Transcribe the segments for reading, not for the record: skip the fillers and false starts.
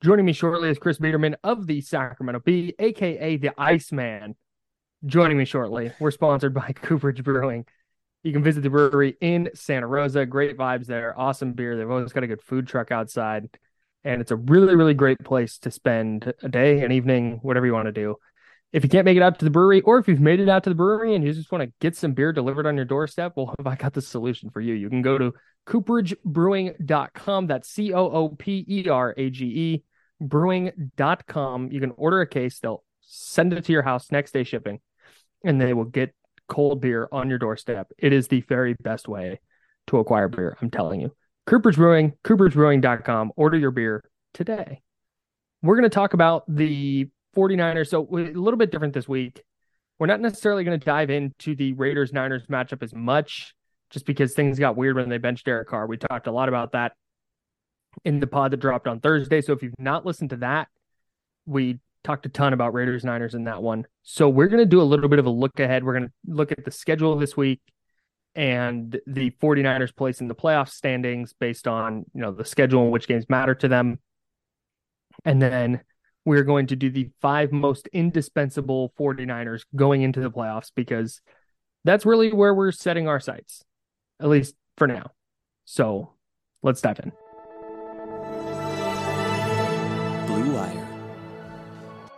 Joining me shortly is Chris Biederman of the Sacramento Bee, a.k.a. the Iceman. Joining me shortly, we're sponsored by Cooperage Brewing. You can visit the brewery in Santa Rosa. Great vibes there. Awesome beer. They've always got a good food truck outside. And it's a really, really great place to spend a day, an evening, whatever you want to do. If you can't make it out to the brewery, or if you've made it out to the brewery and you just want to get some beer delivered on your doorstep, well, have I got the solution for you? You can go to cooperagebrewing.com. That's COOPERAGE. Brewing.com. You can order a case. They'll send it to your house, next day shipping, and they will get cold beer on your doorstep. It is the very best way to acquire beer, I'm telling you. Cooperage Brewing, cooperagebrewing.com. Order your beer today. We're going to talk about the 49ers. So a little bit different this week. We're not necessarily going to dive into the Raiders-Niners matchup as much, just because things got weird when they benched Derek Carr. We talked a lot about that in the pod that dropped on Thursday. So if you've not listened to that, we talked a ton about Raiders, Niners in that one. So we're going to do a little bit of a look ahead. We're going to look at the schedule this week and the 49ers place in the playoff standings based on, you know, the schedule and which games matter to them. And then we're going to do the five most indispensable 49ers going into the playoffs, because that's really where we're setting our sights, at least for now. So let's dive in. Blue Wire.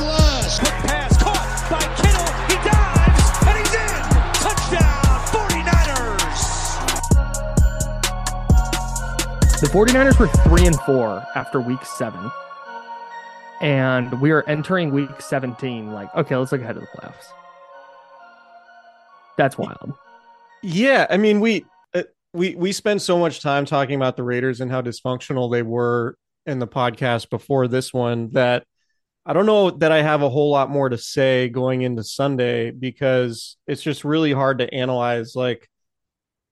loss. Quick pass caught by Kittle. He dives, and he's in. Touchdown, 49ers. The 49ers were 3-4 after week 7. And we are entering week 17. Like, okay, let's look ahead to the playoffs. That's wild. Yeah, I mean, we spend so much time talking about the Raiders and how dysfunctional they were in the podcast before this one, that I don't know that I have a whole lot more to say going into Sunday, because it's just really hard to analyze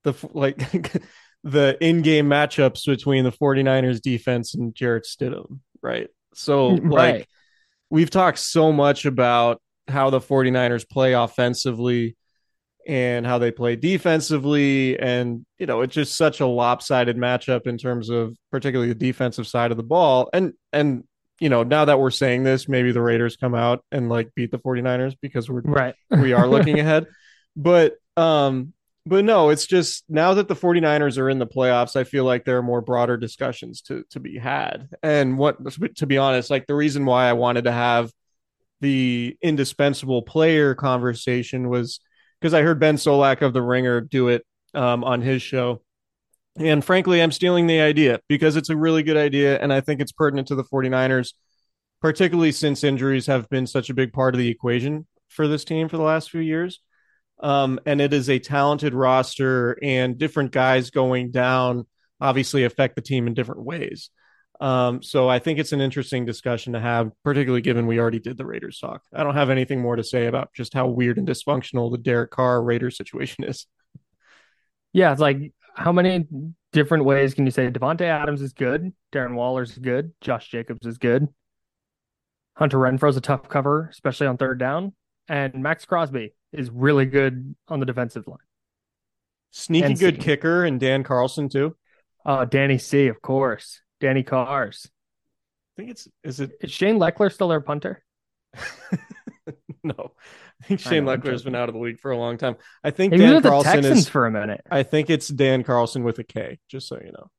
the in-game matchups between the 49ers defense and Jarrett Stidham. Right. So we've talked so much about how the 49ers play offensively and how they play defensively, and you know, it's just such a lopsided matchup in terms of particularly the defensive side of the ball. And you know, now that we're saying this, maybe the Raiders come out and like beat the 49ers, because we're right. We are looking ahead, but no, it's just now that the 49ers are in the playoffs, I feel like there are more broader discussions to be had. And to be honest, like the reason why I wanted to have the indispensable player conversation was because I heard Ben Solak of The Ringer do it on his show. And frankly, I'm stealing the idea because it's a really good idea. And I think it's pertinent to the 49ers, particularly since injuries have been such a big part of the equation for this team for the last few years. And it is a talented roster, and different guys going down obviously affect the team in different ways. So I think it's an interesting discussion to have, particularly given we already did the Raiders talk. I don't have anything more to say about just how weird and dysfunctional the Derek Carr Raiders situation is. Yeah, it's like, how many different ways can you say Devontae Adams is good, Darren Waller's good, Josh Jacobs is good, Hunter Renfro's a tough cover, especially on third down, and Max Crosby is really good on the defensive line. Sneaky good kicker, and Dan Carlson too. Danny C, of course. Danny Cars. I think is Shane Leckler still their punter? No, I think Shane Leckler has been out of the league for a long time. I think Dan Carlson the Texans is for a minute. I think it's Dan Carlson with a K, just so you know.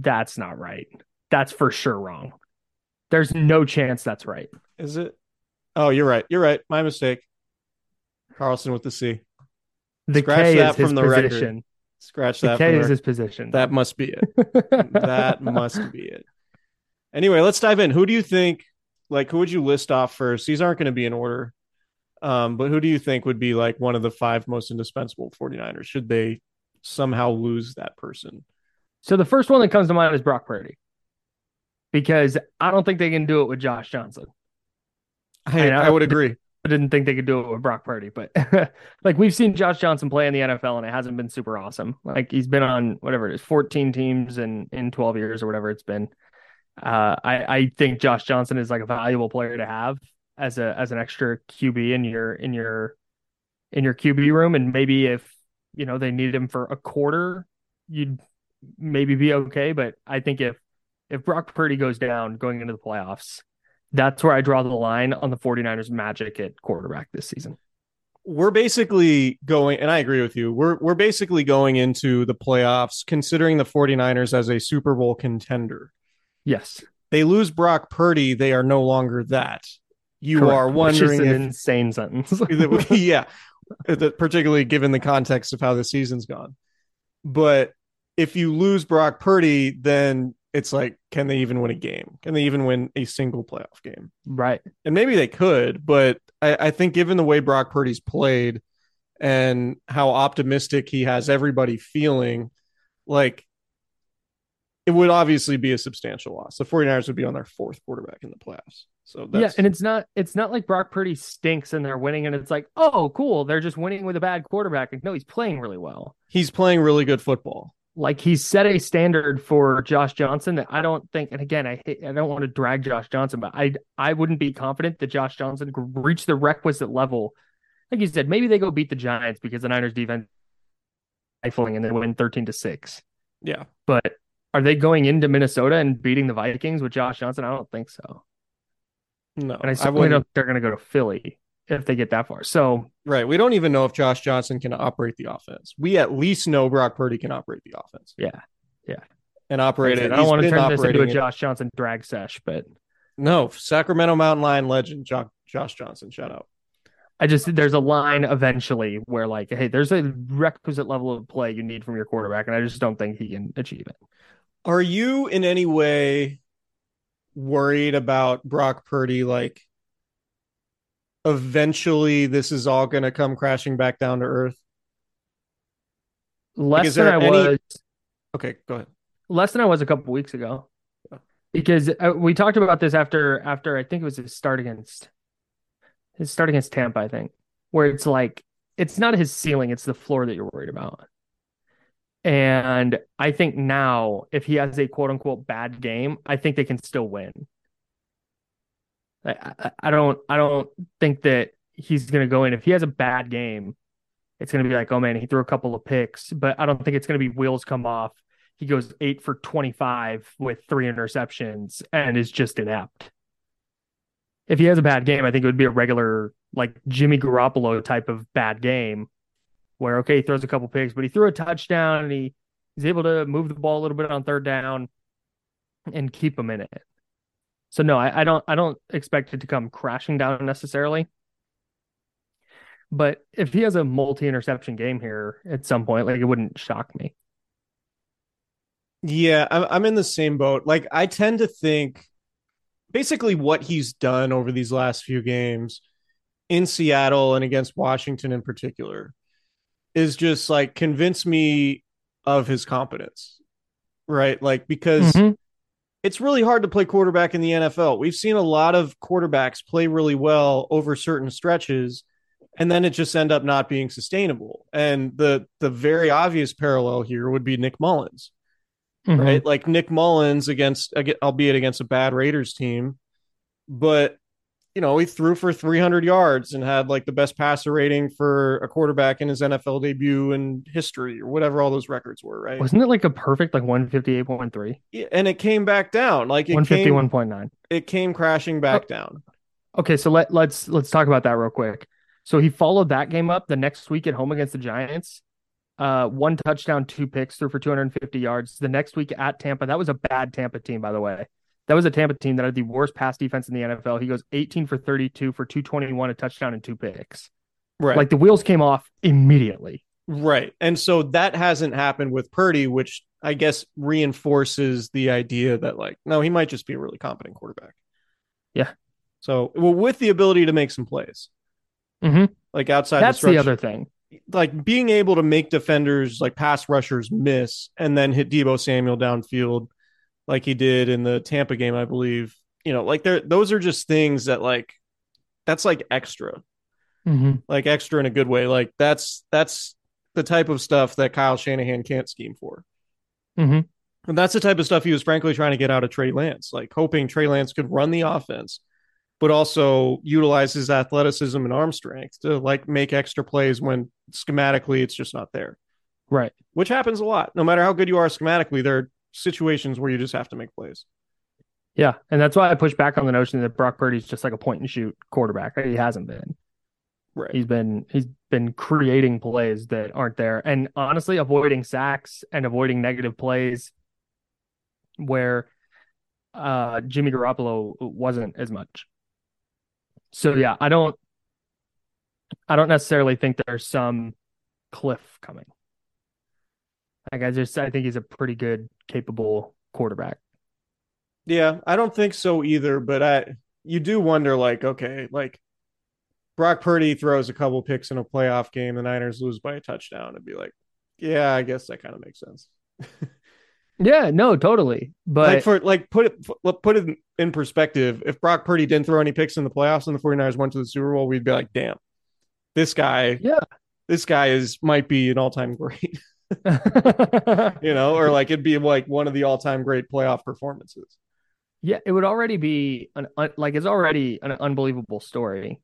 That's not right. That's for sure wrong. There's no chance that's right. Is it? Oh, you're right. You're right. My mistake. Carlson with the C. The K is his position. Scratch that. The K is his position. That must be it. That must be it. Anyway, let's dive in. Who do you think, like, who would you list off first? These aren't going to be in order. But who do you think would be like one of the five most indispensable 49ers? Should they somehow lose that person? So the first one that comes to mind is Brock Purdy, because I don't think they can do it with Josh Johnson. I would agree. I didn't think they could do it with Brock Purdy, but like, we've seen Josh Johnson play in the NFL and it hasn't been super awesome. Like, he's been on whatever it is, 14 teams in 12 years or whatever it's been. I think Josh Johnson is like a valuable player to have as an extra QB in your QB room. And maybe if, you know, they needed him for a quarter, you'd maybe be okay. But I think if Brock Purdy goes down going into the playoffs, that's where I draw the line on the 49ers magic at quarterback this season. We're basically going, and I agree with you, we're basically going into the playoffs considering the 49ers as a Super Bowl contender. Yes. They lose Brock Purdy, they are no longer that. You Correct. Are wondering Which is an insane sentence. Yeah. Particularly given the context of how the season's gone. But if you lose Brock Purdy, then it's like, can they even win a game? Can they even win a single playoff game? Right. And maybe they could, but I think given the way Brock Purdy's played and how optimistic he has everybody feeling, like, it would obviously be a substantial loss. The 49ers would be on their fourth quarterback in the playoffs. So that's... Yeah, and it's not like Brock Purdy stinks and they're winning and it's like, oh, cool, they're just winning with a bad quarterback. Like, no, he's playing really well. He's playing really good football. Like, he set a standard for Josh Johnson that I don't think, and again, I don't want to drag Josh Johnson, but I wouldn't be confident that Josh Johnson could reach the requisite level. Like you said, maybe they go beat the Giants because the Niners defense is stifling and they win 13-6. Yeah. But are they going into Minnesota and beating the Vikings with Josh Johnson? I don't think so. No. And I certainly don't think they're going to go to Philly if they get that far. So right, we don't even know if Josh Johnson can operate the offense. We at least know Brock Purdy can operate the offense. Yeah, and operate it. I don't want to turn this into a Josh Johnson drag sesh, but no, Sacramento Mountain Lion legend Josh Johnson, shout out. There's a line eventually where, like, hey, there's a requisite level of play you need from your quarterback, and I just don't think he can achieve it. Are you in any way worried about Brock Purdy, like, eventually this is all going to come crashing back down to earth? Okay, go ahead. Less than I was a couple weeks ago. Yeah. Because we talked about this after I think it was his start against Tampa, I think, where it's like, it's not his ceiling, it's the floor that you're worried about. And I think now, if he has a quote unquote bad game, I think they can still win. I don't think that he's going to go in. If he has a bad game, it's going to be like, oh man, he threw a couple of picks, but I don't think it's going to be wheels come off. He goes 8 for 25 with 3 interceptions and is just inept. If he has a bad game, I think it would be a regular, like, Jimmy Garoppolo type of bad game where, okay, he throws a couple picks, but he threw a touchdown and he's able to move the ball a little bit on third down and keep him in it. So no, I don't expect it to come crashing down necessarily. But if he has a multi-interception game here at some point, like, it wouldn't shock me. Yeah, I'm in the same boat. Like, I tend to think basically what he's done over these last few games in Seattle and against Washington in particular is just, like, convince me of his competence, right? Like, because it's really hard to play quarterback in the NFL. We've seen a lot of quarterbacks play really well over certain stretches, and then it just end up not being sustainable. And the very obvious parallel here would be Nick Mullens, right? Like Nick Mullens albeit against a bad Raiders team, but you know, he threw for 300 yards and had like the best passer rating for a quarterback in his NFL debut in history or whatever all those records were, right? Wasn't it like a perfect, like 158.3? Yeah, and it came back down. Like 151.9. It came crashing back down. Okay, so let's talk about that real quick. So he followed that game up the next week at home against the Giants. One touchdown, two picks, threw for 250 yards. The next week at Tampa, that was a bad Tampa team, by the way. That was a Tampa team that had the worst pass defense in the NFL. He goes 18 for 32 for 221, a touchdown and two picks. Right. Like the wheels came off immediately. Right. And so that hasn't happened with Purdy, which I guess reinforces the idea that like, no, he might just be a really competent quarterback. Yeah. So well, with the ability to make some plays, like outside. That's the other thing. Like being able to make defenders like pass rushers miss and then hit Debo Samuel downfield like he did in the Tampa game, I believe, you know, like those are just things that like, that's like extra, like extra in a good way. Like that's the type of stuff that Kyle Shanahan can't scheme for. And that's the type of stuff he was frankly trying to get out of Trey Lance, like hoping Trey Lance could run the offense, but also utilize his athleticism and arm strength to like make extra plays when schematically it's just not there. Right. Which happens a lot. No matter how good you are schematically, there are situations where you just have to make plays. Yeah. And that's why I push back on the notion that Brock Purdy's just like a point and shoot quarterback. He hasn't been. Right. He's been creating plays that aren't there. And honestly, avoiding sacks and avoiding negative plays where Jimmy Garoppolo wasn't as much. So yeah, I don't necessarily think there's some cliff coming. Like I think he's a pretty good, capable quarterback. Yeah, I don't think so either. But you do wonder, like, okay, like Brock Purdy throws a couple picks in a playoff game, the Niners lose by a touchdown, and be like, yeah, I guess that kind of makes sense. Yeah, no, totally. But like put it in perspective. If Brock Purdy didn't throw any picks in the playoffs and the 49ers went to the Super Bowl, we'd be like, damn, this guy might be an all time great. You know, or like it'd be like one of the all-time great playoff performances. Yeah, it would already be it's already an unbelievable story.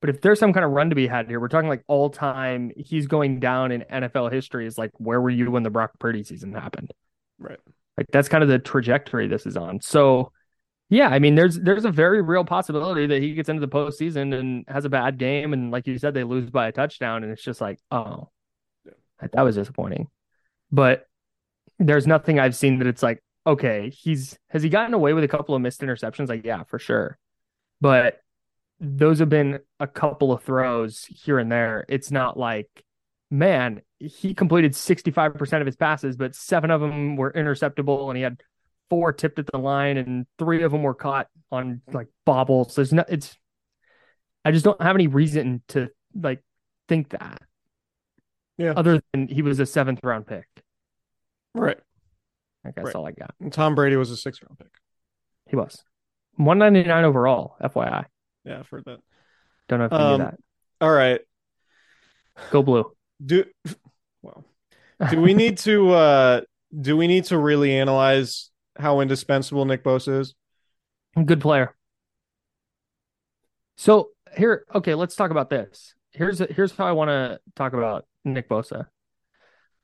But if there's some kind of run to be had here, we're talking like all-time. He's going down in NFL history. Is like, where were you when the Brock Purdy season happened? Right. Like that's kind of the trajectory this is on. So yeah, I mean, there's a very real possibility that he gets into the postseason and has a bad game, and like you said, they lose by a touchdown, and it's just like, oh. That was disappointing, but there's nothing I've seen that it's like, okay, has he gotten away with a couple of missed interceptions? Like, yeah, for sure. But those have been a couple of throws here and there. It's not like, man, he completed 65% of his passes, but 7 of them were interceptable and he had 4 tipped at the line and 3 of them were caught on like bobbles. There's no, it's, I just don't have any reason to like think that. Yeah. Other than he was a 7th round pick. Right. I guess all I got. And Tom Brady was a 6th round pick. He was. 199 overall, FYI. Yeah, I've heard that. Don't know if you knew that. All right. Go blue. Do we need to really analyze how indispensable Nick Bosa is? Good player. So here, okay, let's talk about this. Here's how I want to talk about Nick Bosa.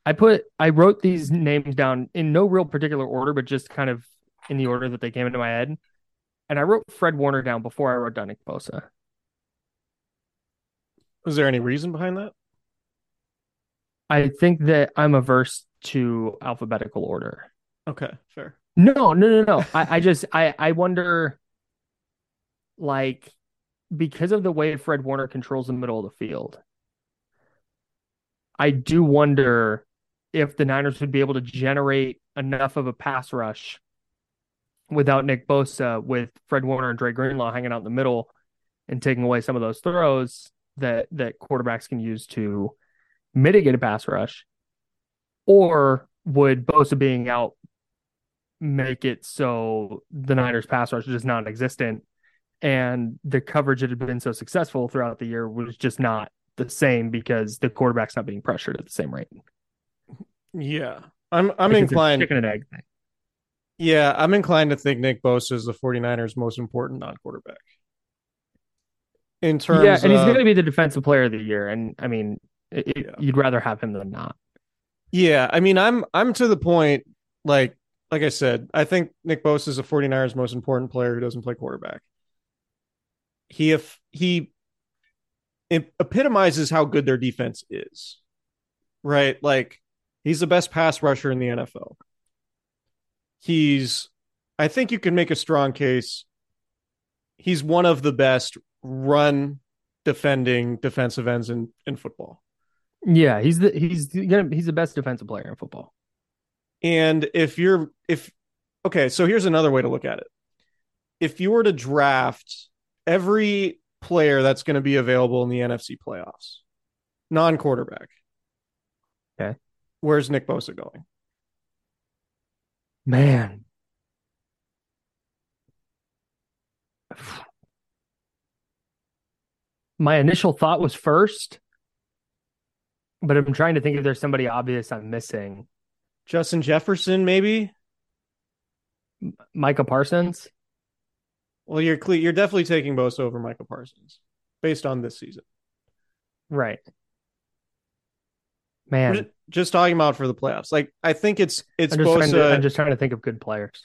I wrote these names down in no real particular order, but just kind of in the order that they came into my head. And I wrote Fred Warner down before I wrote down Nick Bosa. Was there any reason behind that? I think that I'm averse to alphabetical order. Okay, fair. No. I wonder, like, because of the way Fred Warner controls the middle of the field, I do wonder if the Niners would be able to generate enough of a pass rush without Nick Bosa, with Fred Warner and Dre Greenlaw hanging out in the middle and taking away some of those throws that quarterbacks can use to mitigate a pass rush. Or would Bosa being out make it so the Niners pass rush was just non-existent, and the coverage that had been so successful throughout the year was just not the same because the quarterback's not being pressured at the same rate. Yeah, I'm inclined. Chicken and egg thing. Yeah, I'm inclined to think Nick Bosa is the 49ers' most important non-quarterback. In terms, yeah, and he's going to be the defensive player of the year, and I mean, you'd rather have him than not. Yeah, I mean, I'm to the point, like I said, I think Nick Bosa is the 49ers' most important player who doesn't play quarterback. He epitomizes how good their defense is, right? Like, he's the best pass rusher in the NFL. I think you can make a strong case. He's one of the best run defending defensive ends in football. Yeah, he's the best defensive player in football. And so here's another way to look at it. If you were to draft every player that's going to be available in the NFC playoffs, non-quarterback. Okay. Where's Nick Bosa going? Man. My initial thought was first, but I'm trying to think if there's somebody obvious I'm missing. Justin Jefferson, maybe? Micah Parsons? Well, you're definitely taking Bosa over Micah Parsons based on this season. Right. Man. Just talking about for the playoffs. Like, I think it's Bosa. I'm just trying to think of good players.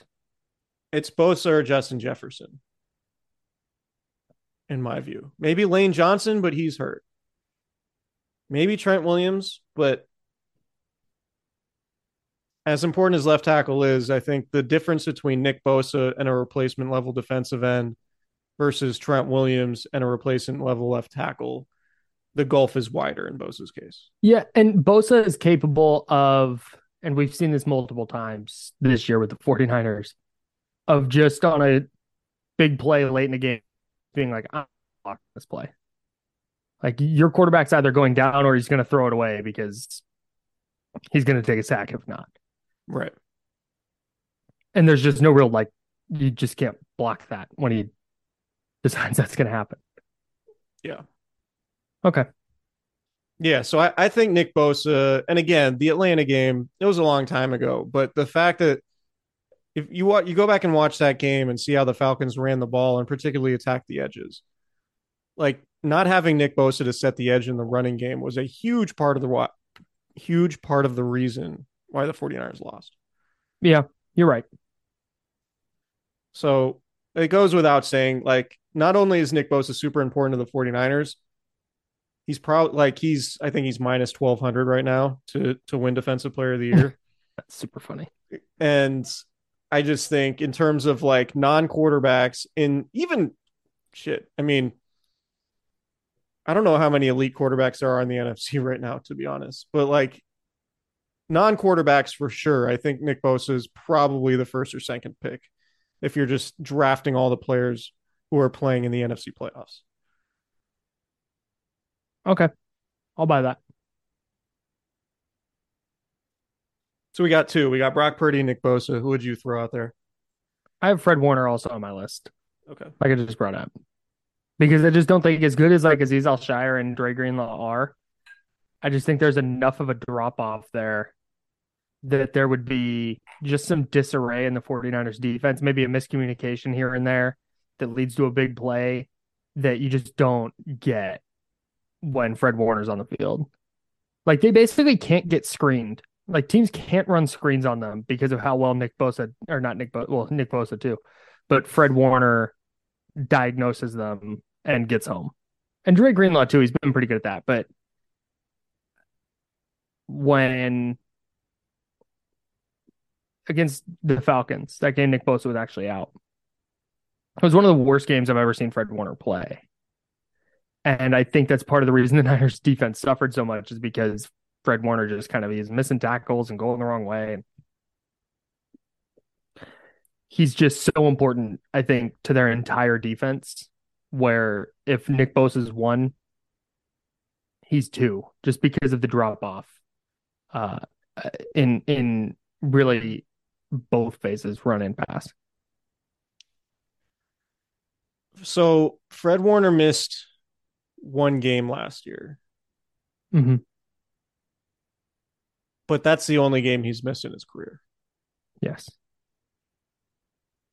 It's Bosa or Justin Jefferson, in my view. Maybe Lane Johnson, but he's hurt. Maybe Trent Williams, but as important as left tackle is, I think the difference between Nick Bosa and a replacement level defensive end versus Trent Williams and a replacement level left tackle, the gulf is wider in Bosa's case. Yeah, and Bosa is capable of, and we've seen this multiple times this year with the 49ers, of just on a big play late in the game being like, I'm blocking this play. Like, your quarterback's either going down or he's going to throw it away because he's going to take a sack if not. Right. And there's just no real, like, you just can't block that when he decides that's going to happen. Yeah. Okay. Yeah, so I think Nick Bosa, and again, the Atlanta game, it was a long time ago, but the fact that if you go back and watch that game and see how the Falcons ran the ball and particularly attacked the edges, like, not having Nick Bosa to set the edge in the running game was a huge part of the reason why the 49ers lost. Yeah, you're right. So it goes without saying, like, not only is Nick Bosa super important to the 49ers, he's probably I think he's minus 1,200 right now to win defensive player of the year. That's super funny. And I just think in terms of like non-quarterbacks and even I mean, I don't know how many elite quarterbacks there are in the NFC right now, to be honest, but like, non-quarterbacks for sure. I think Nick Bosa is probably the first or second pick if you're just drafting all the players who are playing in the NFC playoffs. Okay. I'll buy that. So we got two. We got Brock Purdy and Nick Bosa. Who would you throw out there? I have Fred Warner also on my list. Okay. Like I just brought up. Because I just don't think as good as like Azeez Al-Shaair and Dre Greenlaw are. I just think there's enough of a drop-off there that there would be just some disarray in the 49ers defense, maybe a miscommunication here and there that leads to a big play that you just don't get when Fred Warner's on the field. Like, they basically can't get screened. Like, teams can't run screens on them because of how well Nick Bosa too, but Fred Warner diagnoses them and gets home. And Dre Greenlaw too, he's been pretty good at that, but when against the Falcons, that game Nick Bosa was actually out. It was one of the worst games I've ever seen Fred Warner play. And I think that's part of the reason the Niners defense suffered so much is because Fred Warner just kind of is missing tackles and going the wrong way. He's just so important, I think, to their entire defense, where if Nick Bosa's one, he's two, just because of the drop off. In really both phases, run and pass. So Fred Warner missed one game last year. Mm-hmm. But that's the only game he's missed in his career. Yes.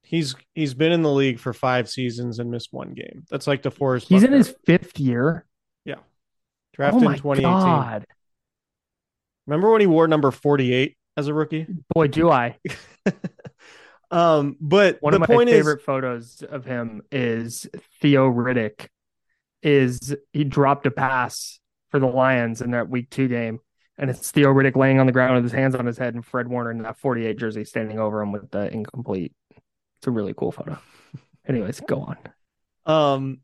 He's been in the league for 5 seasons and missed one game. That's like the Forrest Buckner. He's in his 5th year. Yeah. Drafted in 2018. God. Remember when he wore number 48 as a rookie? Boy, do I. But one of my favorite photos of him is Theo Riddick. He dropped a pass for the Lions in that week 2 game, and it's Theo Riddick laying on the ground with his hands on his head and Fred Warner in that 48 jersey standing over him with the incomplete. It's a really cool photo. Anyways, go on.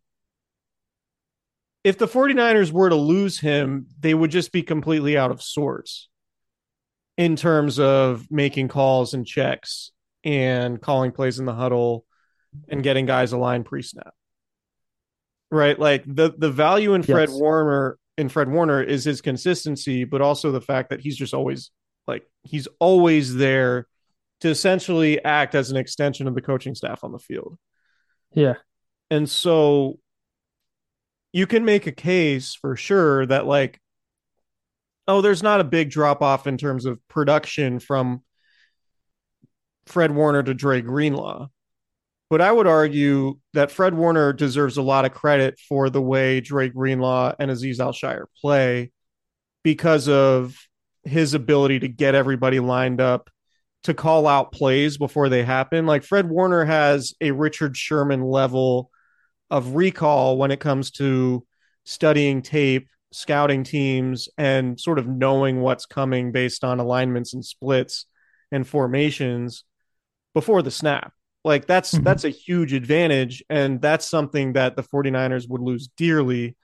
If the 49ers were to lose him, they would just be completely out of sorts in terms of making calls and checks and calling plays in the huddle and getting guys aligned pre-snap. Right? Like the value in Fred Warner is his consistency, but also the fact that he's just always he's always there to essentially act as an extension of the coaching staff on the field. Yeah. And so you can make a case for sure that there's not a big drop off in terms of production from Fred Warner to Dre Greenlaw. But I would argue that Fred Warner deserves a lot of credit for the way Dre Greenlaw and Azeez Al-Shaair play because of his ability to get everybody lined up, to call out plays before they happen. Like Fred Warner has a Richard Sherman level of recall when it comes to studying tape, scouting teams, and sort of knowing what's coming based on alignments and splits and formations before the snap. Like that's a huge advantage. And that's something that the 49ers would lose dearly,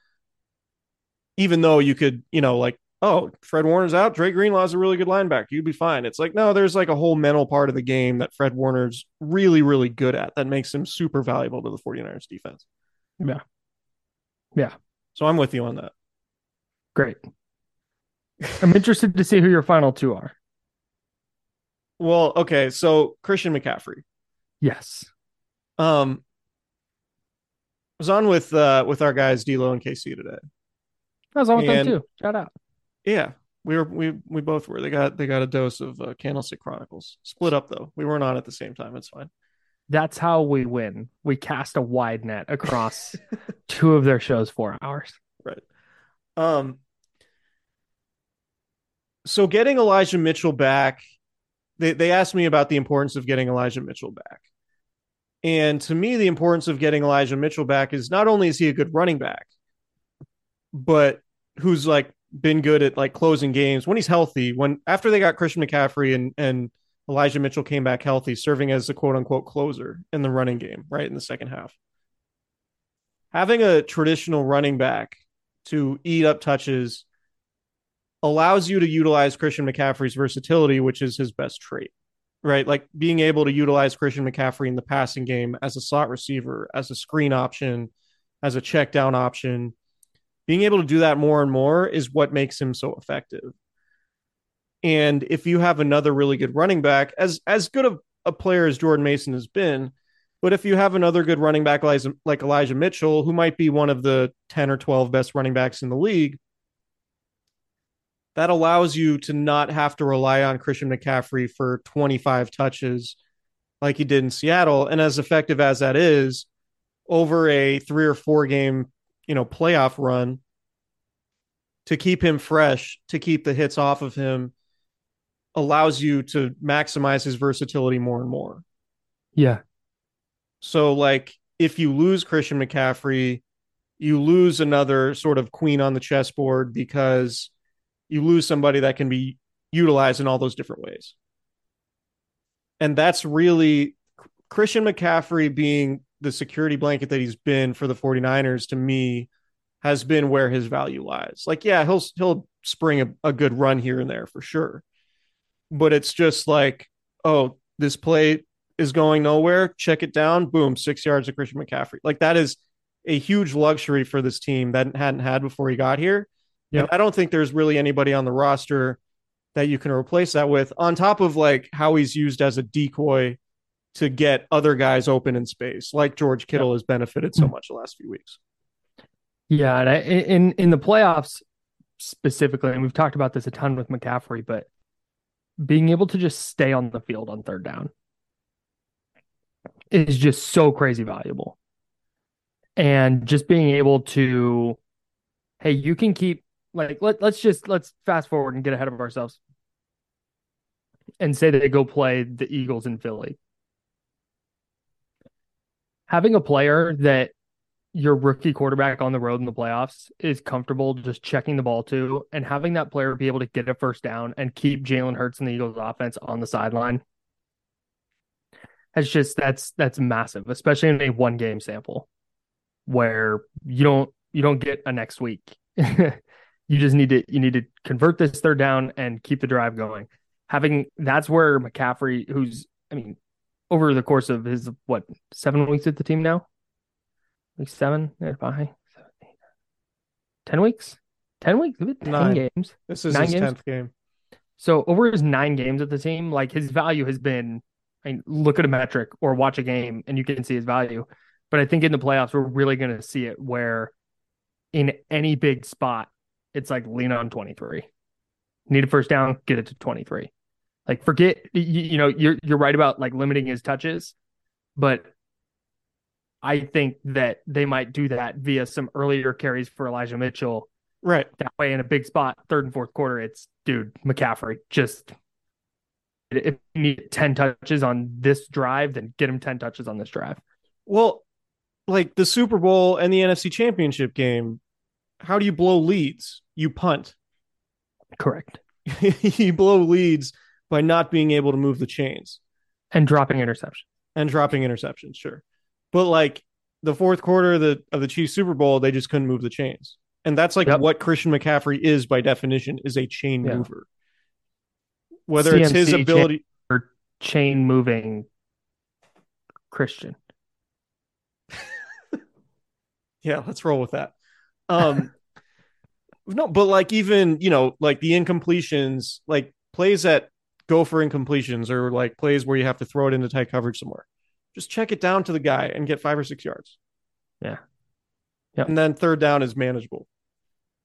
even though you could, Fred Warner's out. Dre Greenlaw's a really good linebacker. You'd be fine. It's like, no, there's like a whole mental part of the game that Fred Warner's really, really good at that makes him super valuable to the 49ers defense. Yeah. Yeah. So I'm with you on that. Great. I'm interested to see who your final two are. Well, okay. So Christian McCaffrey. Yes. I was on with our guys, D-Lo and KC today. I was on with them too. Shout out. Yeah, we both were. They got a dose of Candlestick Chronicles. Split up though. We weren't on at the same time. It's fine. That's how we win. We cast a wide net across 2 of their shows, 4 hours. Right. So getting Elijah Mitchell back, they asked me about the importance of getting Elijah Mitchell back. And to me, the importance of getting Elijah Mitchell back is not only is he a good running back, but who's been good at closing games when he's healthy. After they got Christian McCaffrey and Elijah Mitchell came back healthy, serving as the quote unquote closer in the running game, right in the second half. Having a traditional running back to eat up touches allows you to utilize Christian McCaffrey's versatility, which is his best trait, right? Like being able to utilize Christian McCaffrey in the passing game as a slot receiver, as a screen option, as a check down option. Being able to do that more and more is what makes him so effective. And if you have another really good running back, as good of a player as Jordan Mason has been, but if you have another good running back like Elijah Mitchell, who might be one of the 10 or 12 best running backs in the league, that allows you to not have to rely on Christian McCaffrey for 25 touches like he did in Seattle. And as effective as that is, over a 3 or 4 game playoff run, to keep him fresh, to keep the hits off of him, allows you to maximize his versatility more and more. Yeah. So if you lose Christian McCaffrey, you lose another sort of queen on the chessboard because you lose somebody that can be utilized in all those different ways. And that's really Christian McCaffrey being the security blanket that he's been for the 49ers, to me, has been where his value lies. He'll spring a good run here and there for sure. But it's just this play is going nowhere. Check it down. Boom. 6 yards to Christian McCaffrey. That is a huge luxury for this team that hadn't had before he got here. Yep. And I don't think there's really anybody on the roster that you can replace that with, on top of like how he's used as a decoy to get other guys open in space, like George Kittle has benefited so much the last few weeks. Yeah. And in the playoffs specifically, and we've talked about this a ton with McCaffrey, but being able to just stay on the field on third down is just so crazy valuable. And just being able to, hey, you can keep like, let's fast forward and get ahead of ourselves and say that they go play the Eagles in Philly. Having a player that your rookie quarterback on the road in the playoffs is comfortable just checking the ball to, and having that player be able to get a first down and keep Jalen Hurts and the Eagles offense on the sideline. That's just, that's massive, especially in a one game sample where you don't get a next week. You just need to convert this third down and keep the drive going. That's where McCaffrey, who's, I mean, over the course of his, 7 weeks at the team now? Like 10 weeks? 9 games. This is his 10th game. So over his 9 games at the team, like his value has been, I mean, look at a metric or watch a game and you can see his value. But I think in the playoffs, we're really going to see it where in any big spot, it's like lean on 23. Need a first down, get it to 23. Like forget, you're right about like limiting his touches, but I think that they might do that via some earlier carries for Elijah Mitchell. Right. That way in a big spot, third and fourth quarter, it's McCaffrey, just if you need 10 touches on this drive, then get him 10 touches on this drive. Well, like the Super Bowl and the NFC Championship game, how do you blow leads? You punt. Correct. You blow leads by not being able to move the chains. And dropping interceptions, sure. But like the fourth quarter of the Chiefs Super Bowl, they just couldn't move the chains. And that's like what Christian McCaffrey is by definition, is a chain mover. Whether CMC, it's his ability or chain moving Christian. Yeah, let's roll with that. No, but like even, like the incompletions, like plays that go for incompletions or like plays where you have to throw it into tight coverage somewhere. Just check it down to the guy and get 5 or 6 yards. Yeah. Yep. And then third down is manageable.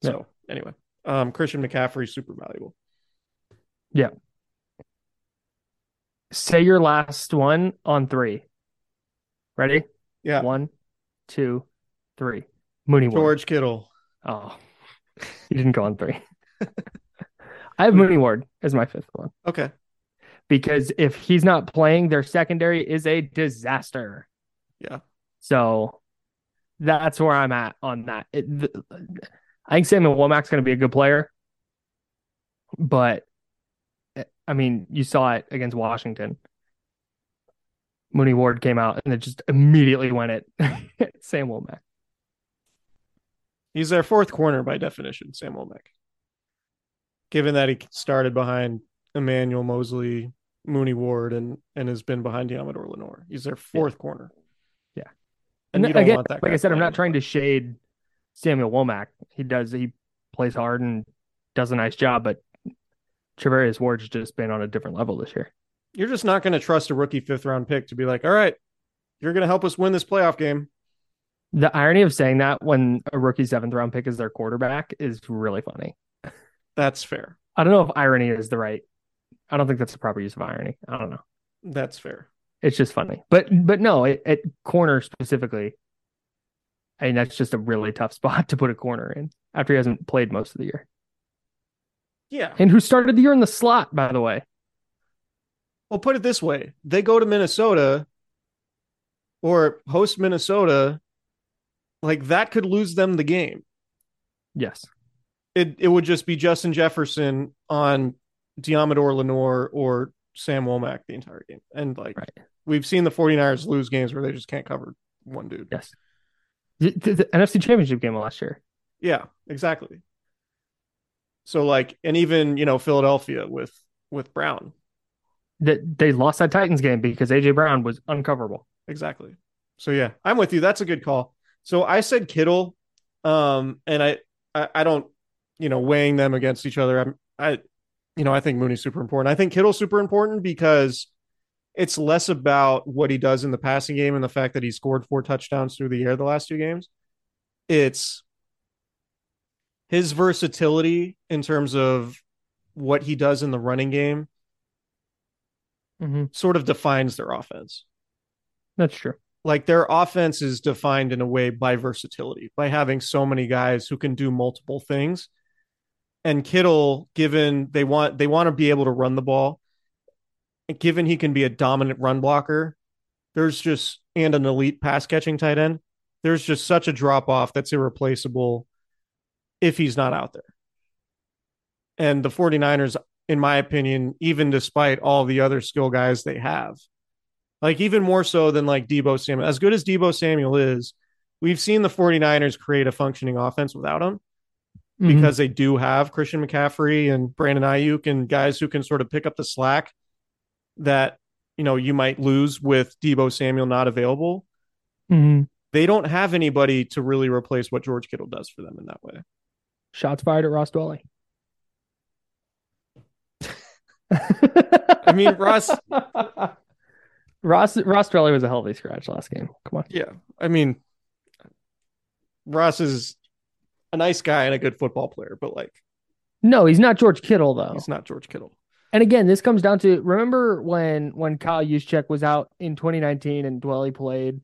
So anyway, Christian McCaffrey, super valuable. Yeah. Say your last one on 3. Ready? Yeah. 1, 2, 3. Mooney Ward. George Kittle. Oh, you didn't go on 3. I have Mooney Ward as my 5th one. Okay. Because if he's not playing, their secondary is a disaster. Yeah. So that's where I'm at on that. I think Samuel Womack's going to be a good player. But, I mean, you saw it against Washington. Mooney Ward came out and it just immediately went at Sam Womack. He's their 4th corner by definition, Sam Womack. Given that he started behind Emmanuel Mosley, Mooney Ward, and has been behind Diamador Lenore. He's their 4th corner. Yeah. And again, like I said, I'm not trying to shade Samuel Womack. He plays hard and does a nice job, but Trevarius Ward's just been on a different level this year. You're just not going to trust a rookie 5th round pick to be like, all right, you're going to help us win this playoff game. The irony of saying that when a rookie 7th round pick is their quarterback is really funny. That's fair. I don't know if irony is the right. I don't think that's the proper use of irony. I don't know. That's fair. It's just funny. But no, at corner specifically, I mean, that's just a really tough spot to put a corner in after he hasn't played most of the year. Yeah. And who started the year in the slot, by the way. Well, put it this way. They go to Minnesota or host Minnesota. Like that could lose them the game. Yes. It would just be Justin Jefferson on Diamador Lenore or Sam Womack the entire game. And like We've seen the 49ers lose games where they just can't cover one dude. Yes. The NFC Championship game last year. Yeah, exactly. So like, and even, Philadelphia with Brown. They lost that Titans game because AJ Brown was uncoverable. Exactly. So yeah, I'm with you. That's a good call. So I said Kittle, and I don't, weighing them against each other. you know, I think Mooney's super important. I think Kittle's super important because it's less about what he does in the passing game and the fact that he scored 4 touchdowns through the air the last 2 games. It's his versatility in terms of what he does in the running game sort of defines their offense. That's true. Like, their offense is defined in a way by versatility, by having so many guys who can do multiple things. And Kittle, given they want to be able to run the ball, and given he can be a dominant run blocker, and an elite pass catching tight end, there's just such a drop off that's irreplaceable if he's not out there. And the 49ers, in my opinion, even despite all the other skill guys they have, like even more so than like Debo Samuel, as good as Debo Samuel is, we've seen the 49ers create a functioning offense without him. Because they do have Christian McCaffrey and Brandon Ayuk and guys who can sort of pick up the slack that, you know, you might lose with Debo Samuel not available. They don't have anybody to really replace what George Kittle does for them in that way. Shots fired at Ross Dwelley. I mean, Ross Dwelley was a healthy scratch last game. Come on. Yeah. I mean, Ross is a nice guy and a good football player, but like, no, he's not George Kittle though. He's not George Kittle. And again, this comes down to, remember when Kyle Juszczyk was out in 2019 and Dwelley played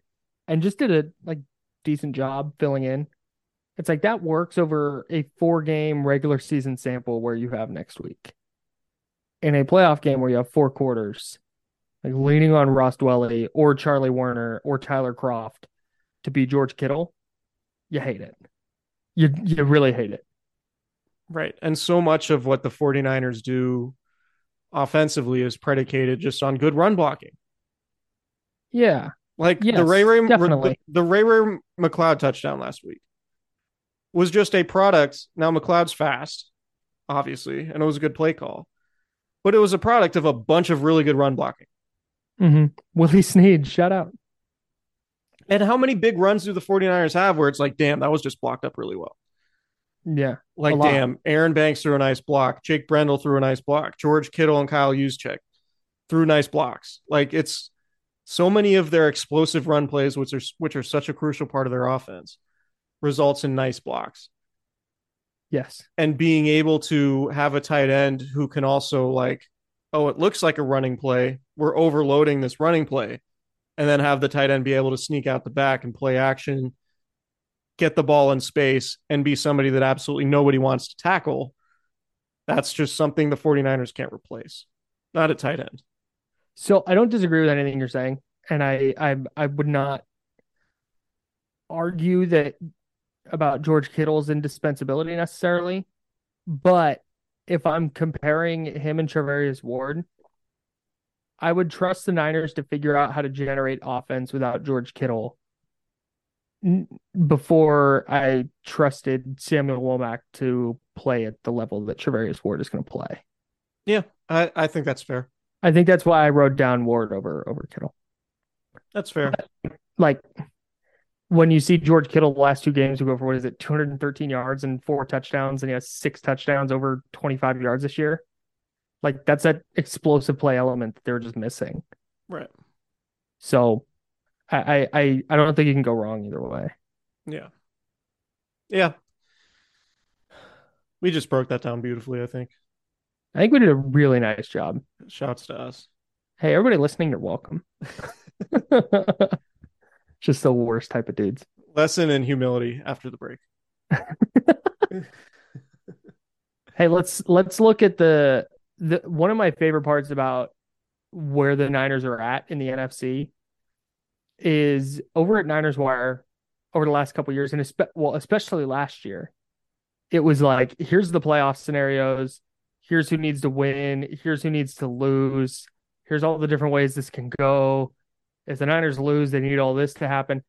and just did a like decent job filling in. It's like that works over a 4-game regular season sample where you have next week. In a playoff game where you have 4 quarters, like leaning on Ross Dwelley or Charlie Werner or Tyler Kroft to be George Kittle, you hate it. You really hate it. Right. And so much of what the 49ers do offensively is predicated just on good run blocking. Yeah. Like the Ray-Ray McLeod touchdown last week was just a product. Now McLeod's fast, obviously, and it was a good play call, but it was a product of a bunch of really good run blocking. Willie Snead, shout out. And how many big runs do the 49ers have where it's like, damn, that was just blocked up really well? Yeah. Like, damn, Aaron Banks threw a nice block. Jake Brendel threw a nice block. George Kittle and Kyle Juszczyk threw nice blocks. Like, it's so many of their explosive run plays, which are such a crucial part of their offense, results in nice blocks. Yes. And being able to have a tight end who can also like, oh, it looks like a running play. We're overloading this running play. And then have the tight end be able to sneak out the back and play action, get the ball in space, and be somebody that absolutely nobody wants to tackle. That's just something the 49ers can't replace. Not a tight end. So I don't disagree with anything you're saying. And I would not argue that about George Kittle's indispensability necessarily. But if I'm comparing him and Trevarius Ward, I would trust the Niners to figure out how to generate offense without George Kittle before I trusted Samuel Womack to play at the level that Trevarius Ward is going to play. Yeah, I think that's fair. I think that's why I wrote down Ward over Kittle. That's fair. But, like, when you see George Kittle the last 2 games who go for, 213 yards and 4 touchdowns, and he has 6 touchdowns over 25 yards this year. Like, that's that explosive play element that they're just missing. Right. So I don't think you can go wrong either way. Yeah. Yeah. We just broke that down beautifully, I think. I think we did a really nice job. Shouts to us. Hey, everybody listening, you're welcome. Just the worst type of dudes. Lesson in humility after the break. Hey, let's look at one of my favorite parts about where the Niners are at in the NFC is over at Niners Wire over the last couple of years, and especially last year, it was like, here's the playoff scenarios, here's who needs to win, here's who needs to lose, here's all the different ways this can go. If the Niners lose, they need all this to happen.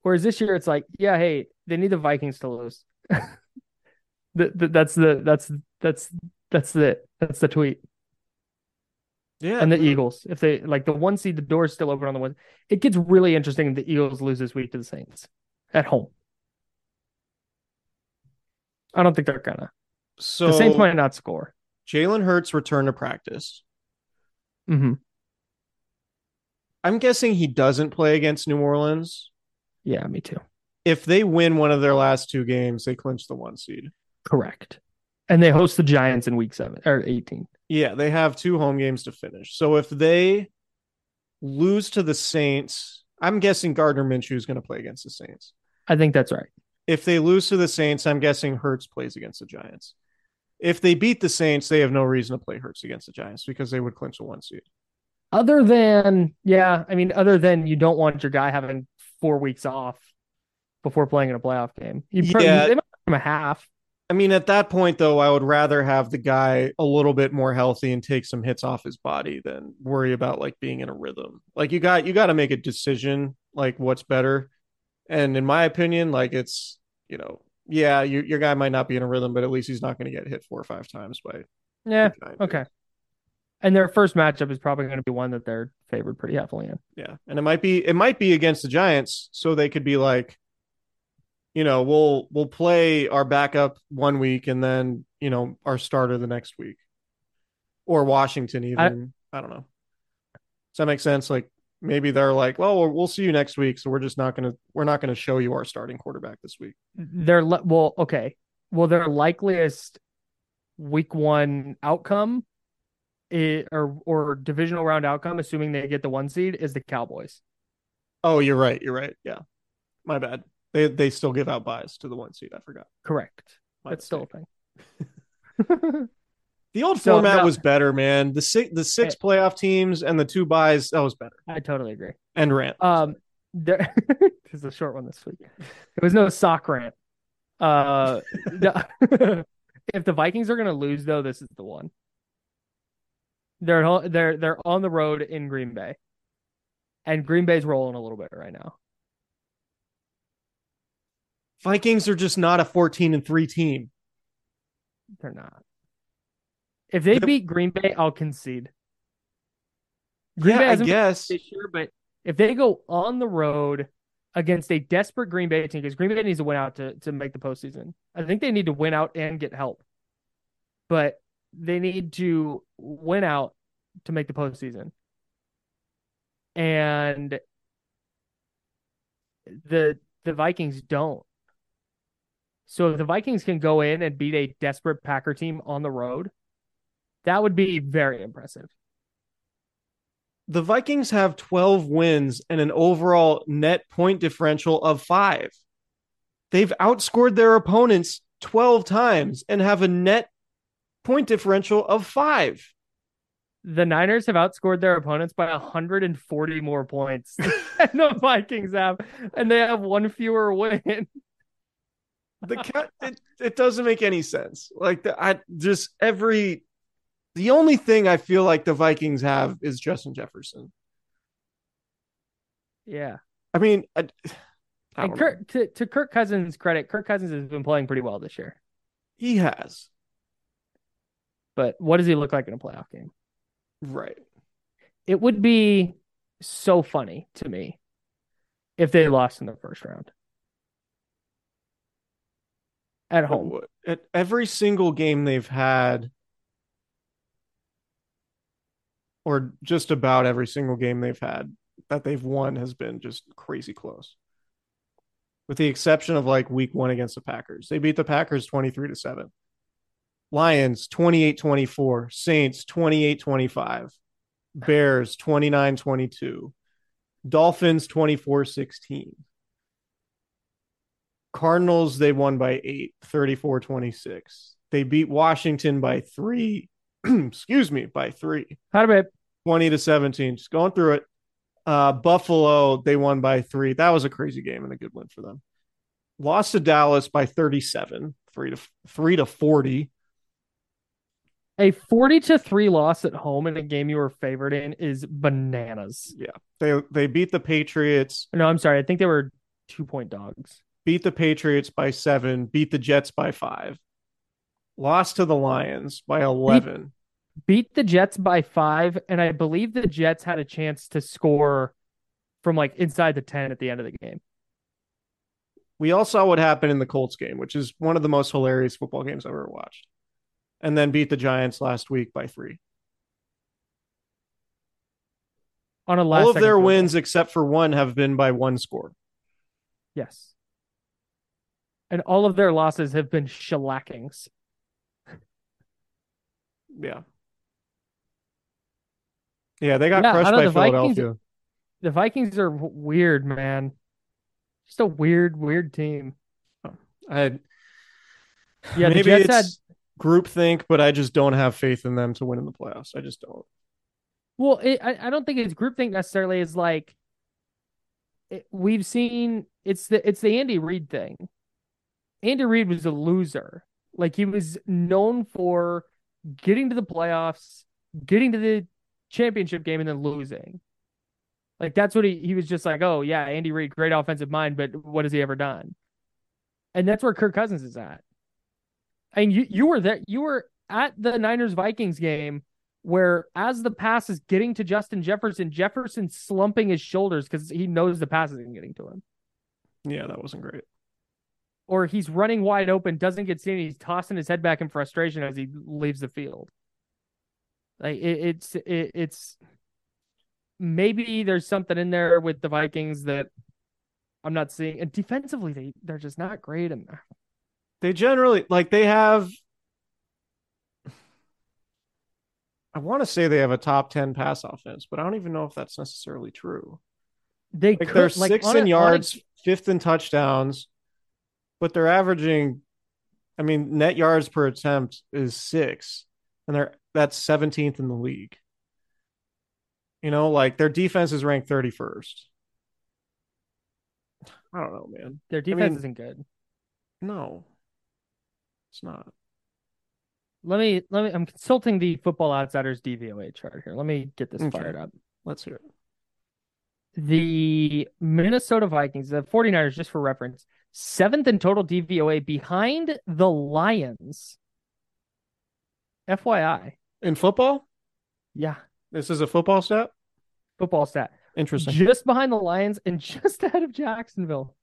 Whereas this year, it's like, yeah, hey, they need the Vikings to lose. That's the tweet. Yeah. And the Eagles, if they like the 1 seed, the door is still open on the 1. It gets really interesting if the Eagles lose this week to the Saints at home. I don't think they're gonna. So the Saints might not score. Jalen Hurts returned to practice. Mm-hmm. I'm guessing he doesn't play against New Orleans. Yeah, me too. If they win one of their last two games, they clinch the 1 seed. Correct. And they host the Giants in week 7 or 18. Yeah, they have 2 home games to finish. So if they lose to the Saints, I'm guessing Gardner Minshew is going to play against the Saints. I think that's right. If they lose to the Saints, I'm guessing Hurts plays against the Giants. If they beat the Saints, they have no reason to play Hurts against the Giants because they would clinch a 1 seed. Other than you don't want your guy having 4 weeks off before playing in a playoff game. They might give him a half. I mean, at that point, though, I would rather have the guy a little bit more healthy and take some hits off his body than worry about like being in a rhythm. Like you got to make a decision, like what's better. And in my opinion, like it's, you know, yeah, your guy might not be in a rhythm, but at least he's not going to get hit 4 or 5 times by. Yeah. Okay. And their first matchup is probably going to be one that they're favored pretty heavily in. Yeah. And it might be against the Giants. So they could be like, you know, we'll play our backup 1 week and then, you know, our starter the next week, or Washington even. I don't know. Does that make sense? Like, maybe they're like, well, we'll see you next week, so we're not going to show you our starting quarterback this week. Their likeliest week 1 outcome or divisional round outcome, assuming they get the 1 seed, is the Cowboys. Oh, you're right. Yeah, my bad. They still give out byes to the 1 seed. I forgot. Correct. That's still a thing. The old format was better, man. The six playoff teams and the 2 byes, that was better. I totally agree. And rant. There is a short one this week. There was no sock rant. If the Vikings are going to lose, though, this is the one. They're on the road in Green Bay, and Green Bay's rolling a little bit right now. Vikings are just not a 14-3 team. They're not. If they beat Green Bay, I'll concede. Green Bay hasn't, I guess, this year, but if they go on the road against a desperate Green Bay team, because Green Bay needs to win out to make the postseason. I think they need to win out and get help. But they need to win out to make the postseason. And the Vikings don't. So if the Vikings can go in and beat a desperate Packer team on the road, that would be very impressive. The Vikings have 12 wins and an overall net point differential of 5. They've outscored their opponents 12 times and have a net point differential of 5. The Niners have outscored their opponents by 140 more points than the Vikings have, and they have 1 fewer win. It doesn't make any sense. Like the only thing I feel like the Vikings have is Justin Jefferson. Yeah. I mean, to Kirk Cousins' credit, Kirk Cousins has been playing pretty well this year. He has. But what does he look like in a playoff game? Right. It would be so funny to me if they lost in the first round. At home. At every single game they've had, or just about every single game they've had that they've won, has been just crazy close. With the exception of like week 1 against the Packers. They beat the Packers 23-7. Lions 28-24. Saints 28-25. Bears 29-22. Dolphins 24-16. Cardinals, they won by 8, 34-26. They beat Washington by 3. Excuse me, by 3. Hi, babe. 20-17. Just going through it. Buffalo, they won by 3. That was a crazy game and a good win for them. Lost to Dallas by 37, 3-40. A 40-3 loss at home in a game you were favored in is bananas. Yeah, they beat the Patriots. No, I'm sorry. I think they were 2-point dogs. Beat the Patriots by 7. Beat the Jets by 5. Lost to the Lions by 11. Beat the Jets by 5, and I believe the Jets had a chance to score from like inside the 10 at the end of the game. We all saw what happened in the Colts game, which is one of the most hilarious football games I've ever watched. and then beat the Giants last week by 3. On a last all of their wins except for one have been by 1 score. Yes. And all of their losses have been shellackings. Yeah. Yeah, they got crushed by Philadelphia. The Vikings are weird, man. Just a weird team. Yeah, maybe it's groupthink, but I just don't have faith in them to win in the playoffs. I just don't. Well, I don't think it's groupthink necessarily. It's like we've seen. It's the Andy Reid thing. Andy Reid was a loser. Like, he was known for getting to the playoffs, getting to the championship game, and then losing. Like, that's what he was just like, oh yeah, Andy Reid, great offensive mind, but what has he ever done? And that's where Kirk Cousins is at. I mean, you were there. You were at the Niners-Vikings game where, as the pass is getting to Justin Jefferson, Jefferson's slumping his shoulders because he knows the pass isn't getting to him. Yeah, that wasn't great. Or he's running wide open, doesn't get seen, and he's tossing his head back in frustration as he leaves the field. Like, it's maybe there's something in there with the Vikings that I'm not seeing. And defensively, they're just not great in there. They generally, like, they have, I want to say they have a top 10 pass offense, but I don't even know if that's necessarily true. They're sixth in yards, fifth in touchdowns, but they're averaging, I mean, net yards per attempt is 6, and that's 17th in the league. You know, like, their defense is ranked 31st. I don't know, man. Their defense isn't good. No. It's not. Let me. I'm consulting the Football Outsiders DVOA chart here. Let me get this fired up. Let's hear it. The Minnesota Vikings, the 49ers, just for reference, 7th in total DVOA behind the Lions. FYI. In football? Yeah. This is a football stat? Football stat. Interesting. Just behind the Lions and just ahead of Jacksonville.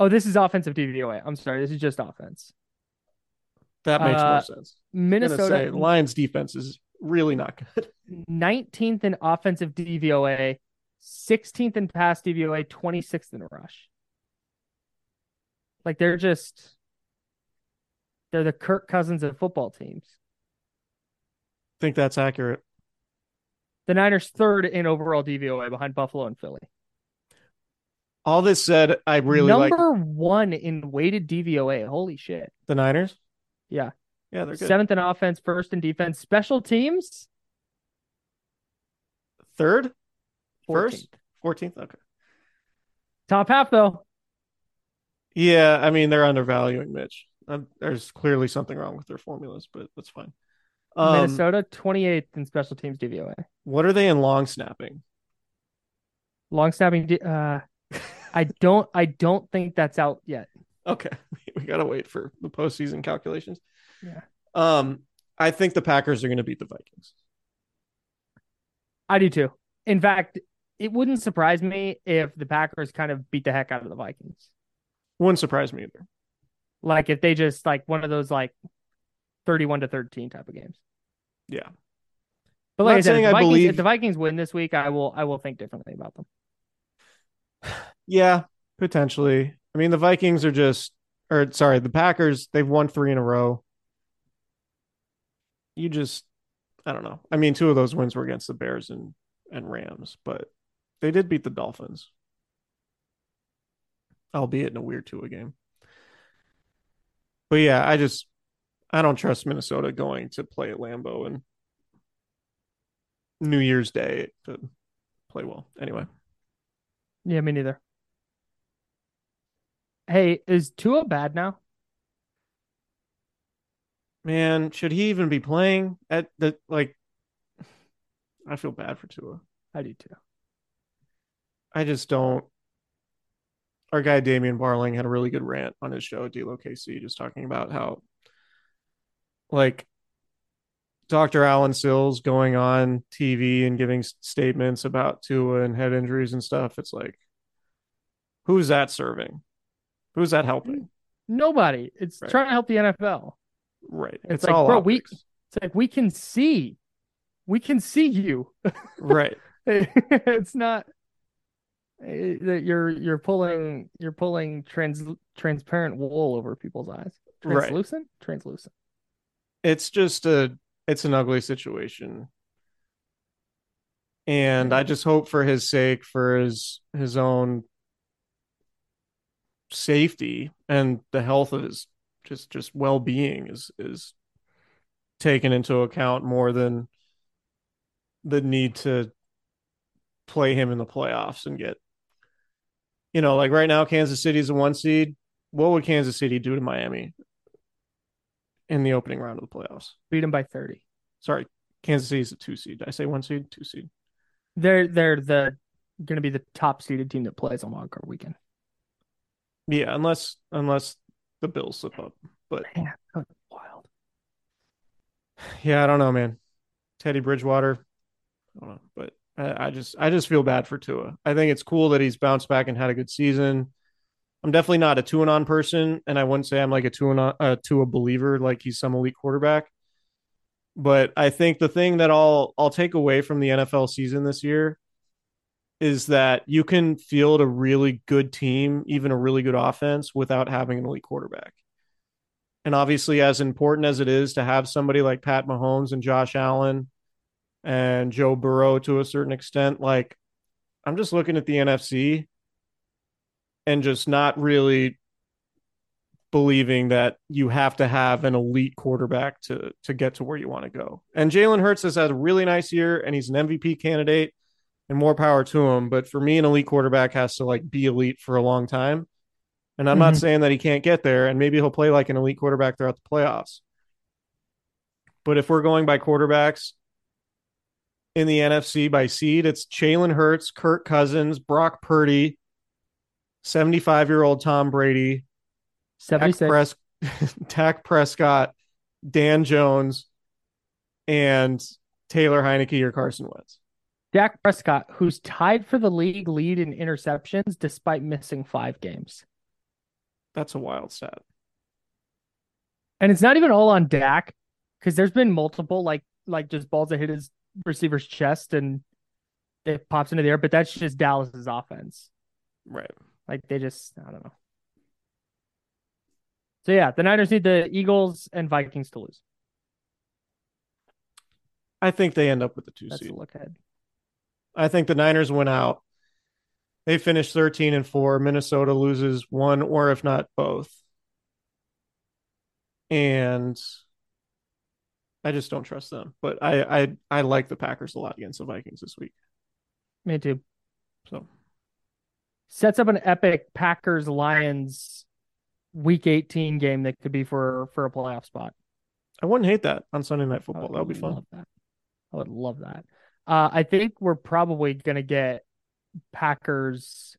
Oh, this is offensive DVOA. I'm sorry. This is just offense. That makes more sense. Minnesota Lions defense is really not good. 19th in offensive DVOA, 16th in pass DVOA, 26th in rush. Like, they're the Kirk Cousins of football teams. I think that's accurate. The Niners 3rd in overall DVOA behind Buffalo and Philly. All this said, I really like number 1 in weighted DVOA. Holy shit. The Niners? Yeah. Yeah, they're good. 7th in offense, 1st in defense. Special teams? 3rd? 1st? 14th? Okay. Top half, though. Yeah, I mean, they're undervaluing Mitch. There's clearly something wrong with their formulas, but that's fine. Minnesota, 28th in special teams DVOA. What are they in long snapping? Long snapping... I don't think that's out yet. Okay. We got to wait for the postseason calculations. Yeah. I think the Packers are going to beat the Vikings. I do too. In fact, it wouldn't surprise me if the Packers kind of beat the heck out of the Vikings. Wouldn't surprise me either. Like, if they just, like, one of those, like, 31-13 type of games. Yeah. But like I said, if the Vikings win this week, I will think differently about them. Yeah, potentially. I mean, the Vikings are just, or sorry, the Packers, they've won 3 in a row. You just, I don't know. I mean, 2 of those wins were against the Bears and Rams, but they did beat the Dolphins. Albeit in a weird 2-a game. But yeah, I don't trust Minnesota going to play at Lambeau and New Year's Day to play well. Anyway. Yeah, me neither. Hey, is Tua bad now? Man, should he even be playing at the, like, I feel bad for Tua. I do too. I just don't. Our guy Damian Barling had a really good rant on his show, D-Lo KC, just talking about how, like, Dr. Alan Sills going on TV and giving statements about Tua and head injuries and stuff. It's like, who's that serving? Who's that helping? Nobody. It's right. Trying to help the NFL. Right. It's like, all bro, optics. It's like, we can see you. Right. It's not that you're pulling transparent wool over people's eyes. Translucent. It's just it's an ugly situation. And I just hope for his sake, for his own safety and the health of his just well-being is taken into account more than the need to play him in the playoffs and get, like right now, Kansas City's a 1 seed. What would Kansas City do to Miami in the opening round of the playoffs? Beat them by 30. Sorry, Kansas City's a 2 seed. Did I say 1 seed? 2 seed. They're going to be the top seeded team that plays on Wild Card Weekend. Yeah, unless the Bills slip up, but man, that's wild. Yeah, I don't know, man. Teddy Bridgewater, I don't know, but I just feel bad for Tua. I think it's cool that he's bounced back and had a good season. I'm definitely not a Tua person, and I wouldn't say I'm like a Tua believer, like he's some elite quarterback. But I think the thing that I'll take away from the NFL season this year is that you can field a really good team, even a really good offense, without having an elite quarterback. And obviously, as important as it is to have somebody like Pat Mahomes and Josh Allen and Joe Burrow to a certain extent, like, I'm just looking at the NFC and just not really believing that you have to have an elite quarterback to get to where you want to go. And Jalen Hurts has had a really nice year, and he's an MVP candidate. And more power to him. But for me, an elite quarterback has to be elite for a long time. And I'm not saying that he can't get there. And maybe he'll play like an elite quarterback throughout the playoffs. But if we're going by quarterbacks in the NFC by seed, it's Jalen Hurts, Kirk Cousins, Brock Purdy, 75-year-old Tom Brady, Dak Prescott, Dan Jones, and Taylor Heineke or Carson Wentz. Dak Prescott, who's tied for the league lead in interceptions despite missing 5 games. That's a wild stat. And it's not even all on Dak, because there's been multiple like just balls that hit his receiver's chest and it pops into the air, but that's just Dallas's offense. Right. I don't know. So yeah, the Niners need the Eagles and Vikings to lose. I think they end up with the 2 seed. That's a look ahead. I think the Niners went out. They finished 13-4. Minnesota loses one, or if not both. And I just don't trust them. But I like the Packers a lot against the Vikings this week. Me too. So sets up an epic Packers-Lions Week 18 game that could be for a playoff spot. I wouldn't hate that on Sunday Night Football. That would be fun. I would love that. I think we're probably going to get Jags-Titans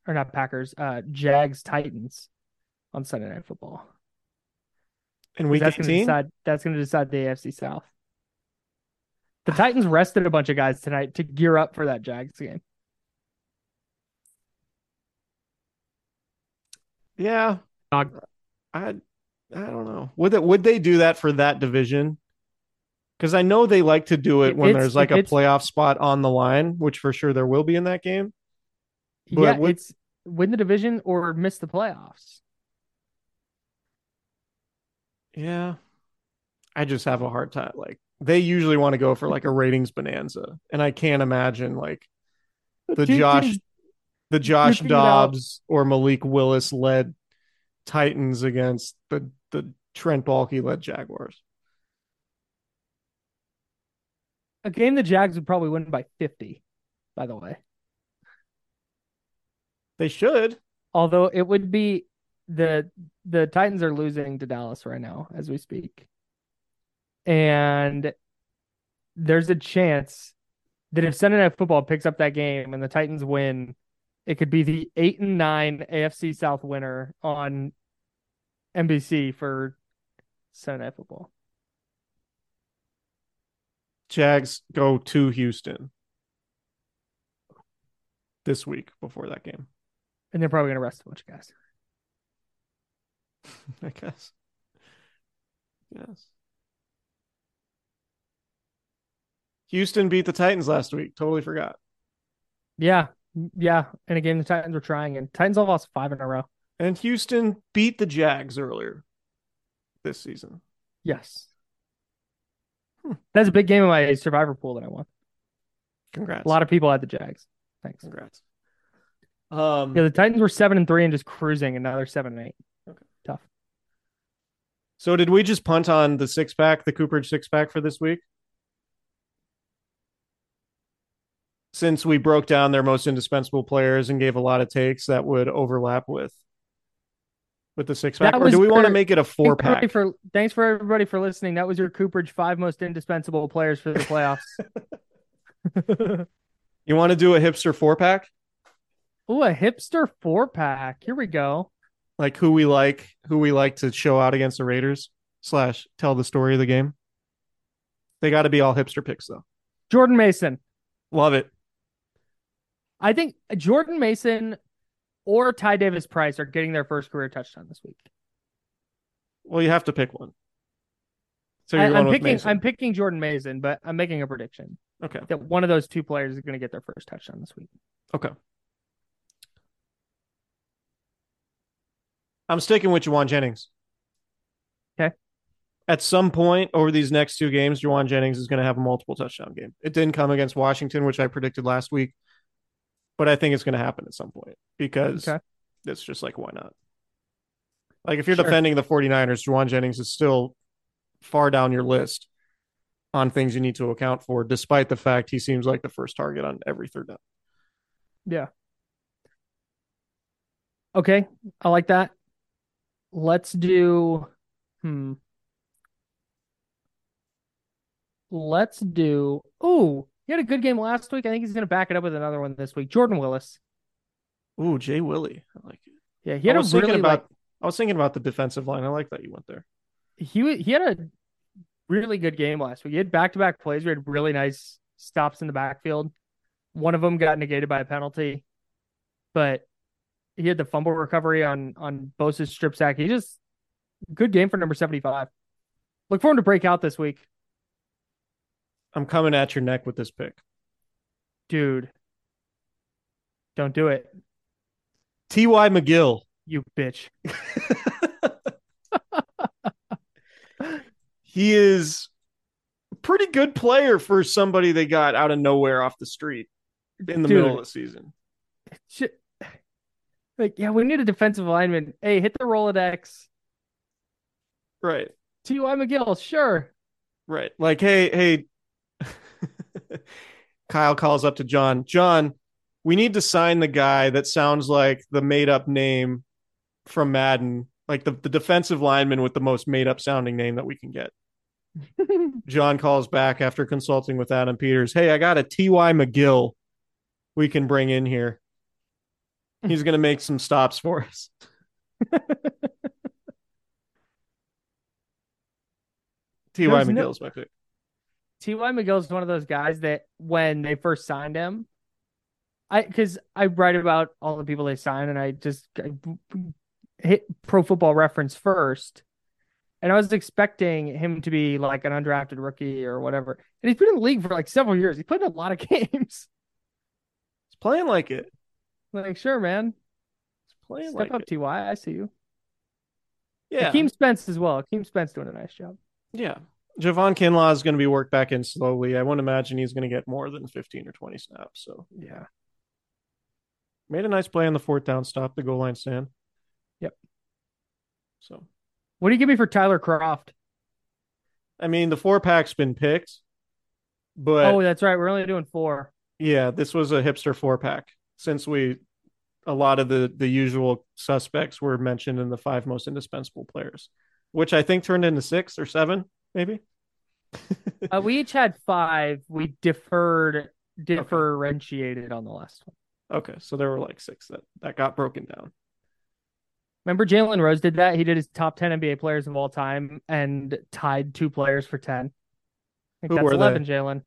on Sunday Night Football. And week 18? That's going to decide the AFC South. The Titans rested a bunch of guys tonight to gear up for that Jags game. Yeah. I don't know. Would they do that for that division? Because I know they like to do it when there's a playoff spot on the line, which for sure there will be in that game. But yeah, it's win the division or miss the playoffs. Yeah. I just have a hard time. They usually want to go for a ratings bonanza. And I can't imagine the Josh Dobbs or Malik Willis led Titans against the Trent Baalke led Jaguars. A game the Jags would probably win by 50, by the way. They should. Although it would be the Titans are losing to Dallas right now as we speak. And there's a chance that if Sunday Night Football picks up that game and the Titans win, it could be the 8-9 AFC South winner on NBC for Sunday Night Football. Jags go to Houston this week before that game. And they're probably going to rest a bunch of guys. I guess. Yes. Houston beat the Titans last week. Totally forgot. Yeah. In a game the Titans were trying, and Titans have lost 5 in a row. And Houston beat the Jags earlier this season. Yes. That's a big game in my survivor pool that I won. Congrats. A lot of people had the Jags. Thanks. Congrats. Yeah, the Titans were 7-3 and just cruising, and now they're 7-8. Okay. Tough. So did we just punt on the six-pack, the Cooperage six-pack for this week? Since we broke down their most indispensable players and gave a lot of takes that would overlap with the six-pack, or do we want to make it a four-pack? Thanks for everybody for listening. That was your Cooperage 5 most indispensable players for the playoffs. You want to do a hipster four-pack? Oh, a hipster four-pack. Here we go. Like who we like to show out against the Raiders / tell the story of the game. They got to be all hipster picks, though. Jordan Mason. Love it. I think Jordan Mason or Ty Davis Price are getting their first career touchdown this week. Well, you have to pick one. So I'm picking Jordan Mason, but I'm making a prediction. Okay. That one of those two players is going to get their first touchdown this week. Okay. I'm sticking with Jauan Jennings. Okay. At some point over these next two games, Jauan Jennings is going to have a multiple touchdown game. It didn't come against Washington, which I predicted last week, but I think it's going to happen at some point because it's just like, why not? Like if you're defending the 49ers, Jauan Jennings is still far down your list on things you need to account for, despite the fact he seems like the first target on every third down. Yeah. Okay. I like that. Let's do Ooh, he had a good game last week. I think he's going to back it up with another one this week. Jordan Willis. Ooh, Jay Willie. I like it. Yeah, he had I was thinking about the defensive line. I like that you went there. He had a really good game last week. He had back-to-back plays. We had really nice stops in the backfield. One of them got negated by a penalty, but he had the fumble recovery on Bosa's strip sack. He just good game for number 75. Look for him to break out this week. I'm coming at your neck with this pick. Dude. Don't do it. T.Y. McGill. You bitch. He is a pretty good player for somebody they got out of nowhere off the street in the middle of the season. We need a defensive lineman. Hey, hit the Rolodex. Right. T.Y. McGill, sure. Right. Like, hey. Kyle calls up to John. John, we need to sign the guy that sounds like the made-up name from Madden, like the defensive lineman with the most made-up sounding name that we can get. John calls back after consulting with Adam Peters. Hey, I got a T.Y. McGill we can bring in here. He's going to make some stops for us. T.Y. McGill's my pick. T.Y. McGill's one of those guys that when they first signed him, because I write about all the people they signed, and I hit Pro Football Reference first, and I was expecting him to be like an undrafted rookie or whatever. And he's been in the league for like several years. He played in a lot of games. He's playing like it. Like, sure, man. Step up, T.Y. I see you. Yeah. Akeem Spence as well. Akeem Spence doing a nice job. Yeah. Javon Kinlaw is going to be worked back in slowly. I wouldn't imagine he's going to get more than 15 or 20 snaps. So, yeah. Made a nice play on the fourth down stop, the goal line stand. Yep. So, what do you give me for Tyler Kroft? I mean, the four pack's been picked, but. Oh, that's right. We're only doing four. Yeah. This was a hipster four pack. Since a lot of the usual suspects were mentioned in the 5 most indispensable players, which I think turned into 6 or 7, maybe. We each had 5. We differentiated on the last one. Okay, so there were like 6 that got broken down. Remember Jalen Rose did that? He did his top 10 NBA players of all time and tied 2 players for 10. I think that's 11, Jalen.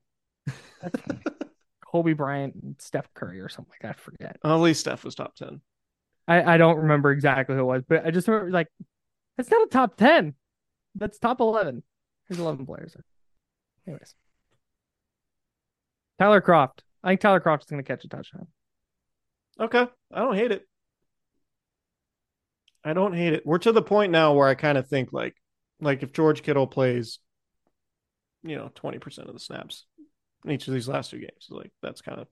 Kobe Bryant and Steph Curry or something like that. I forget. At least Steph was top 10. I don't remember exactly who it was, but I just remember like, that's not a top 10. That's top 11. There's 11 players. Anyways. Tyler Kroft. I think Tyler Kroft is going to catch a touchdown. Okay. I don't hate it. I don't hate it. We're to the point now where I kind of think like if George Kittle plays, 20% of the snaps in each of these last two games, that's kind of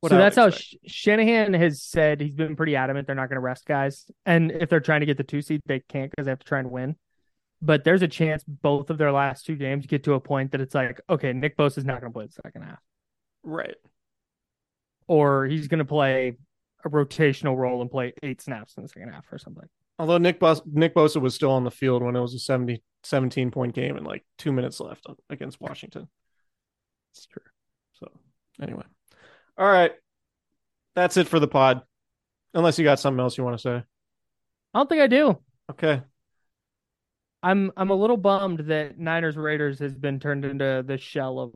what I would expect. So that's how Shanahan has said. He's been pretty adamant. They're not going to rest guys. And if they're trying to get the 2 seed, they can't because they have to try and win. But there's a chance both of their last two games get to a point that it's like, okay, Nick Bosa is not going to play the second half. Right. Or he's going to play a rotational role and play 8 snaps in the second half or something. Although Nick Bosa was still on the field when it was a 17-point game and 2 minutes left against Washington. It's true. So anyway. All right. That's it for the pod. Unless you got something else you want to say. I don't think I do. Okay. I'm a little bummed that Niners Raiders has been turned into the shell of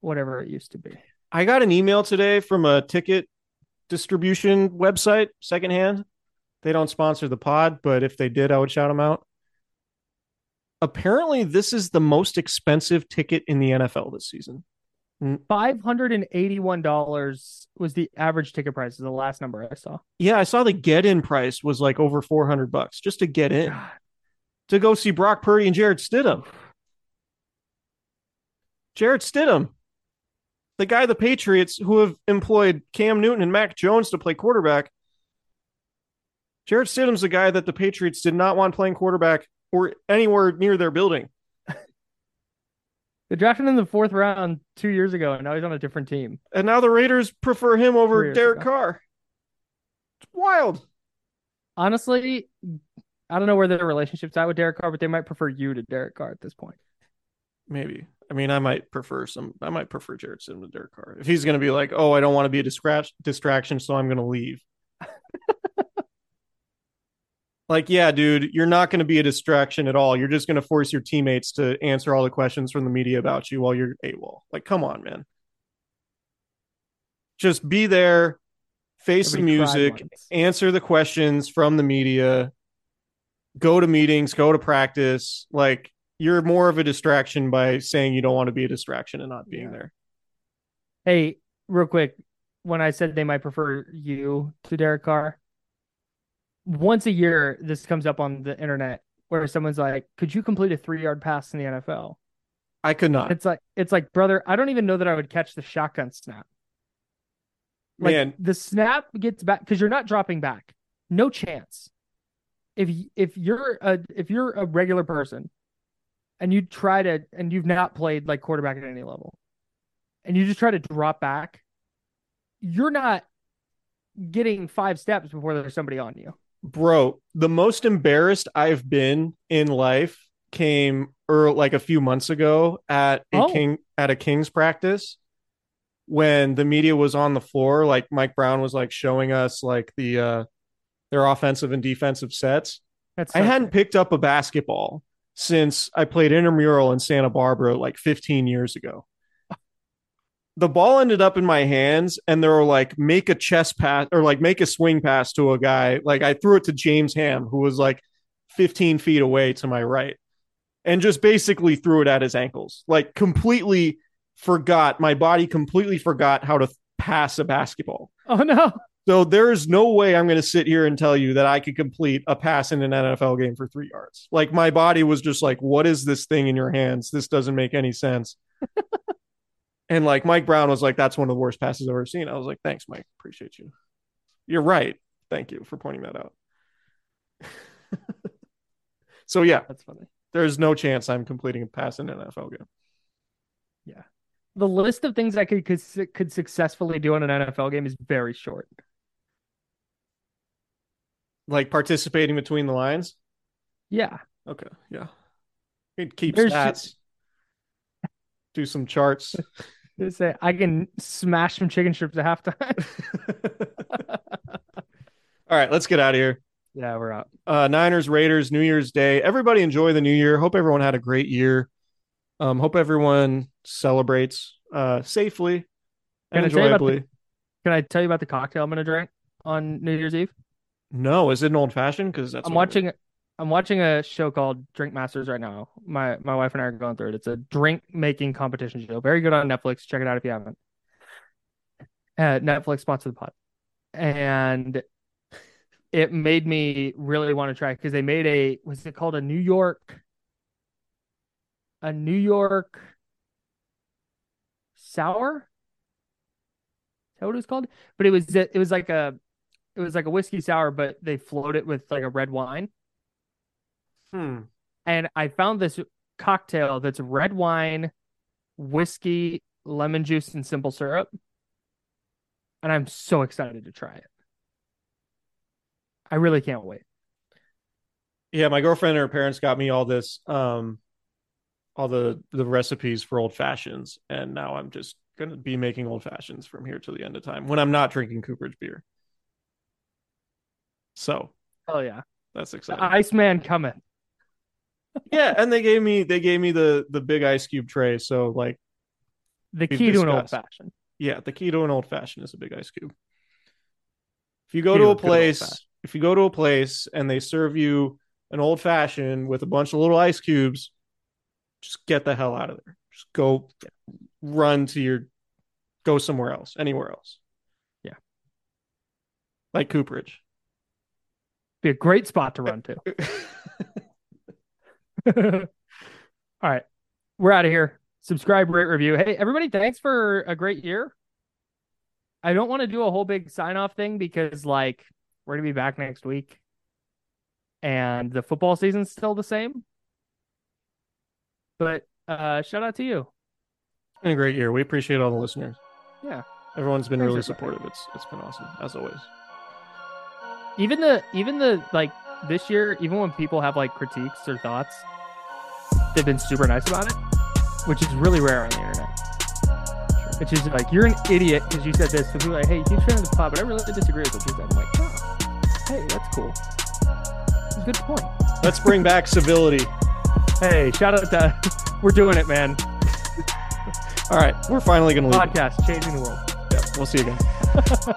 whatever it used to be. I got an email today from a ticket distribution website, secondhand. They don't sponsor the pod, but if they did, I would shout them out. Apparently, this is the most expensive ticket in the NFL this season. $581 was the average ticket price, is the last number I saw. Yeah, I saw the get-in price was over $400 just to get in. God. To go see Brock Purdy and Jarrett Stidham. Jarrett Stidham, the guy the Patriots who have employed Cam Newton and Mac Jones to play quarterback. Jarrett Stidham's the guy that the Patriots did not want playing quarterback or anywhere near their building. They drafted him in the 4th round 2 years ago, and now he's on a different team. And now the Raiders prefer him over Derek Carr. It's wild. Honestly, I don't know where their relationship's at with Derek Carr, but they might prefer you to Derek Carr at this point. Maybe. I mean, I might prefer Jarrett Stidham to Derek Carr. If he's going to be like, oh, I don't want to be a distraction, so I'm going to leave. Yeah, dude, you're not going to be a distraction at all. You're just going to force your teammates to answer all the questions from the media about you while you're AWOL. Come on, man. Just be there, face the music, answer the questions from the media, go to meetings, go to practice. You're more of a distraction by saying you don't want to be a distraction and not being there. Hey, real quick, when I said they might prefer you to Derek Carr, once a year, this comes up on the internet where someone's like, could you complete a 3-yard pass in the NFL? I could not. It's like, brother, I don't even know that I would catch the shotgun snap. Man. The snap gets back because you're not dropping back. No chance. If you're a regular person and you and you've not played quarterback at any level and you just try to drop back, you're not getting 5 steps before there's somebody on you. Bro, the most embarrassed I've been in life came a few months ago at a Kings practice when the media was on the floor. Mike Brown was showing us the their offensive and defensive sets. I hadn't picked up a basketball since I played intramural in Santa Barbara 15 years ago. The ball ended up in my hands and they were make a chest pass or make a swing pass to a guy. I threw it to James Ham, who was 15 feet away to my right, and just basically threw it at his ankles. Completely forgot. My body completely forgot how to pass a basketball. Oh, no. So there is no way I'm going to sit here and tell you that I could complete a pass in an NFL game for 3 yards. My body was just what is this thing in your hands? This doesn't make any sense. And Mike Brown was that's one of the worst passes I've ever seen. I was thanks, Mike. Appreciate you. You're right. Thank you for pointing that out. So, yeah, that's funny. There's no chance I'm completing a pass in an NFL game. Yeah. The list of things I could successfully do in an NFL game is very short. Participating between the lines? Yeah. Okay. Yeah. Keep stats. Do some charts. Say I can smash some chicken strips at halftime. All right, let's get out of here. Yeah, we're out. Niners, Raiders, New Year's Day. Everybody enjoy the new year. Hope everyone had a great year. Hope everyone celebrates safely and enjoyably. Can I tell you about the cocktail I'm going to drink on New Year's Eve? No, is it an old fashioned? Because I'm watching. I'm watching a show called Drink Masters right now. My wife and I are going through it. It's a drink making competition show. Very good on Netflix. Check it out if you haven't. Netflix sponsor the pod. And it made me really want to try, because they made a, was it called a New York sour? Is that what it was called? But it was like a whiskey sour, but they float it with like a red wine. And I found this cocktail that's red wine, whiskey, lemon juice, and simple syrup. And I'm so excited to try it. I really can't wait. Yeah, my girlfriend and her parents got me all this, all the recipes for old fashions. And now I'm just going to be making old fashions from here till the end of time when I'm not drinking Cooperage beer. So. Oh, yeah. That's exciting. The Iceman coming. Yeah, and they gave me the big ice cube tray. So like the key to an old fashioned. Yeah, the key to an old fashioned is a big ice cube. If you go to a place and they serve you an old fashioned with a bunch of little ice cubes, just get the hell out of there. Just go run to your go somewhere else, anywhere else. Yeah. Like Cooperage. Be a great spot to run to. All right. We're out of here. Subscribe, rate, review. Hey, everybody, thanks for a great year. I don't want to do a whole big sign-off thing because, like, we're going to be back next week. And the football season's still the same. But shout out to you. It's been a great year. We appreciate all the listeners. Yeah. Everyone's been really supportive. It's been awesome, as always. Even the like this year, even when people have like critiques or thoughts, they've been super nice about it, which is really rare on the internet. Sure. Which is like, you're an idiot because you said this. So people are like, hey, huge fan of the pod, but I really disagree with what you said. I'm like, oh, hey, that's cool. That's a good point. Let's bring back civility. Hey, shout out to, we're doing it, man. All right, we're finally gonna leave. Podcast it. Changing the world. Yeah, we'll see you guys.